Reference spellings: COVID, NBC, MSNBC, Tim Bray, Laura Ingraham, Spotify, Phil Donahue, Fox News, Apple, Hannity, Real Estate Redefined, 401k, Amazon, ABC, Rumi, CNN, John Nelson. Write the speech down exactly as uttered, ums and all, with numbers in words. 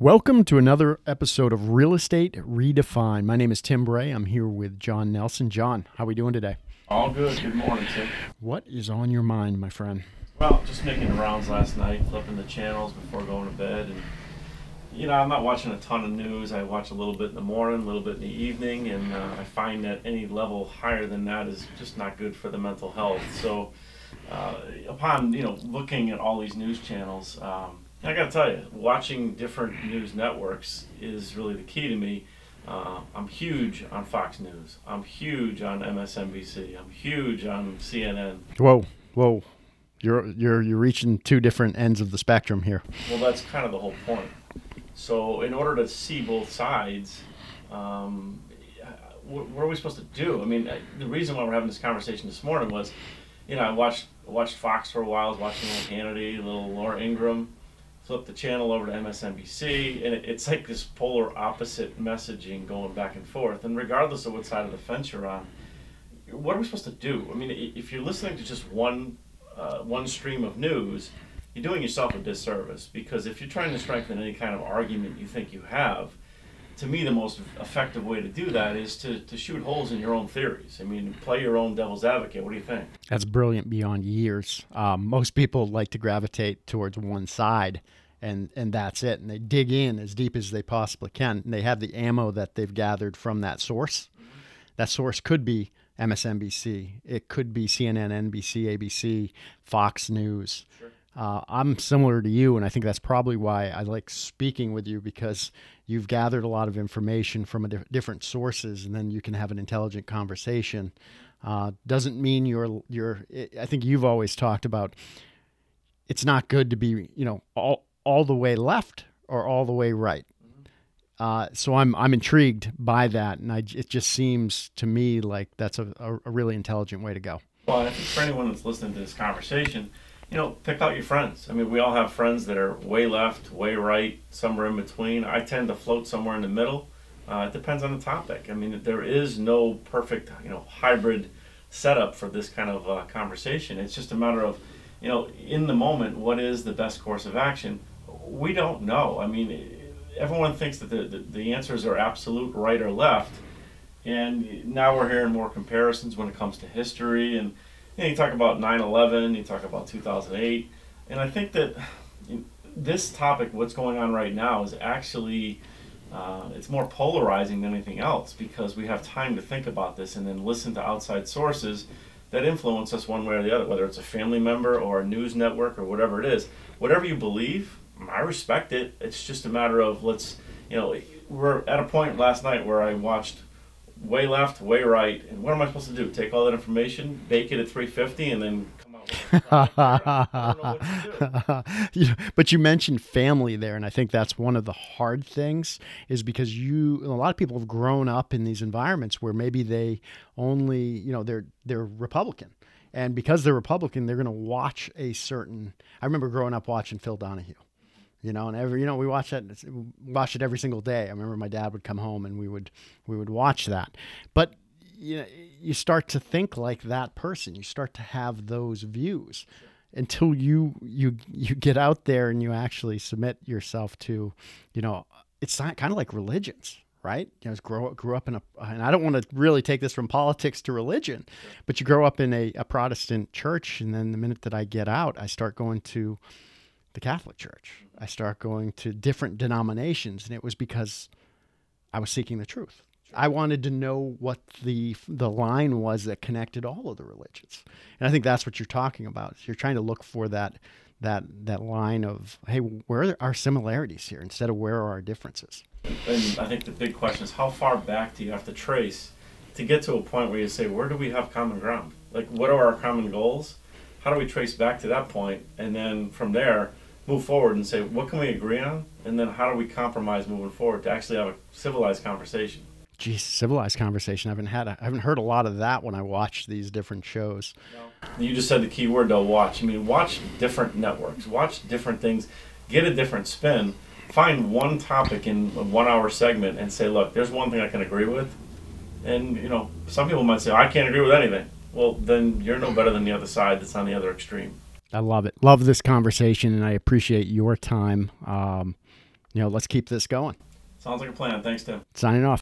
Welcome to another episode of Real Estate Redefined. My name is Tim Bray. I'm here with John Nelson. John, how are we doing today? All good. Good morning, Tim. What is on your mind, my friend? Well, just making the rounds last night, flipping the channels before going to bed. And you know, I'm not watching a ton of news. I watch a little bit in the morning, a little bit in the evening, and uh, I find that any level higher than that is just not good for the mental health. So uh, upon, you know, looking at all these news channels, um, I got to tell you, watching different news networks is really the key to me. Uh, I'm huge on Fox News. I'm huge on M S N B C. I'm huge on C N N. Whoa, whoa. You're, you're, you're reaching two different ends of the spectrum here. Well, that's kind of the whole point. So in order to see both sides, um, what, what are we supposed to do? I mean, I, the reason why we're having this conversation this morning was, you know, I watched watched Fox for a while. I was watching little Hannity, little Laura Ingraham, flipped the channel over to M S N B C, and it, it's like this polar opposite messaging going back and forth. And regardless of what side of the fence you're on, what are we supposed to do? I mean, if you're listening to just one uh, one stream of news, you're doing yourself a disservice, because if you're trying to strengthen any kind of argument you think you have, to me the most effective way to do that is to, to shoot holes in your own theories. I mean, play your own devil's advocate. What do you think? That's brilliant beyond years. Um, most people like to gravitate towards one side, and, and that's it. And they dig in as deep as they possibly can, and they have the ammo that they've gathered from that source. Mm-hmm. That source could be M S N B C. It could be C N N, N B C, A B C, Fox News. Sure. Uh, I'm similar to you, and I think that's probably why I like speaking with you, because you've gathered a lot of information from a di- different sources, and then you can have an intelligent conversation. Uh, doesn't mean you're you're. It, I think you've always talked about it's not good to be, you know, all all the way left or all the way right. Uh, so I'm I'm intrigued by that, and I, it just seems to me like that's a, a, a really intelligent way to go. Well, I think for anyone that's listening to this conversation, you know, pick out your friends. I mean, we all have friends that are way left, way right, somewhere in between. I tend to float somewhere in the middle. Uh, it depends on the topic. I mean, there is no perfect, you know, hybrid setup for this kind of uh, conversation. It's just a matter of, you know, in the moment, what is the best course of action? We don't know. I mean, everyone thinks that the, the, the answers are absolute right or left. And now we're hearing more comparisons when it comes to history, and you know, you talk about nine eleven, you talk about two thousand eight, and I think that this topic, what's going on right now, is actually, uh, it's more polarizing than anything else, because we have time to think about this and then listen to outside sources that influence us one way or the other, whether it's a family member or a news network or whatever it is. Whatever you believe, I respect it. It's just a matter of let's, you know, we're at a point last night where I watched way left, way right, and what am I supposed to do? Take all that information, bake it at three fifty, and then come out with a I don't know what to do. But you mentioned family there, and I think that's one of the hard things, is because you, a lot of people have grown up in these environments where maybe they only, you know, they're they're Republican. And because they're Republican, they're going to watch a certain, I remember growing up watching Phil Donahue. You know, and every, you know, we watch that, watch it every single day. I remember my dad would come home and we would, we would watch that. But you know, you start to think like that person. You start to have those views until you, you, you get out there and you actually submit yourself to, you know, it's not kind of like religions, right? You know, grow grew up in a, and I don't want to really take this from politics to religion, but you grow up in a, a Protestant church. And then the minute that I get out, I start going to the Catholic Church. I start going to different denominations, and it was because I was seeking the truth. Sure. I wanted to know what the the line was that connected all of the religions, and I think that's what you're talking about. You're trying to look for that that that line of, hey, where are similarities here instead of where are our differences? And I think the big question is, how far back do you have to trace to get to a point where you say, where do we have common ground? Like, what are our common goals? How do we trace back to that point, and then from there move forward and say, what can we agree on? And then how do we compromise moving forward to actually have a civilized conversation? Geez, civilized conversation. I haven't had, a, I haven't heard a lot of that when I watch these different shows. No. You just said the key word, though, watch. I mean, watch different networks, watch different things, get a different spin, find one topic in a one hour segment and say, look, there's one thing I can agree with. And, you know, some people might say, I can't agree with anything. Well, then you're no better than the other side that's on the other extreme. I love it. Love this conversation, and I appreciate your time. Um, you know, let's keep this going. Sounds like a plan. Thanks, Tim. Signing off.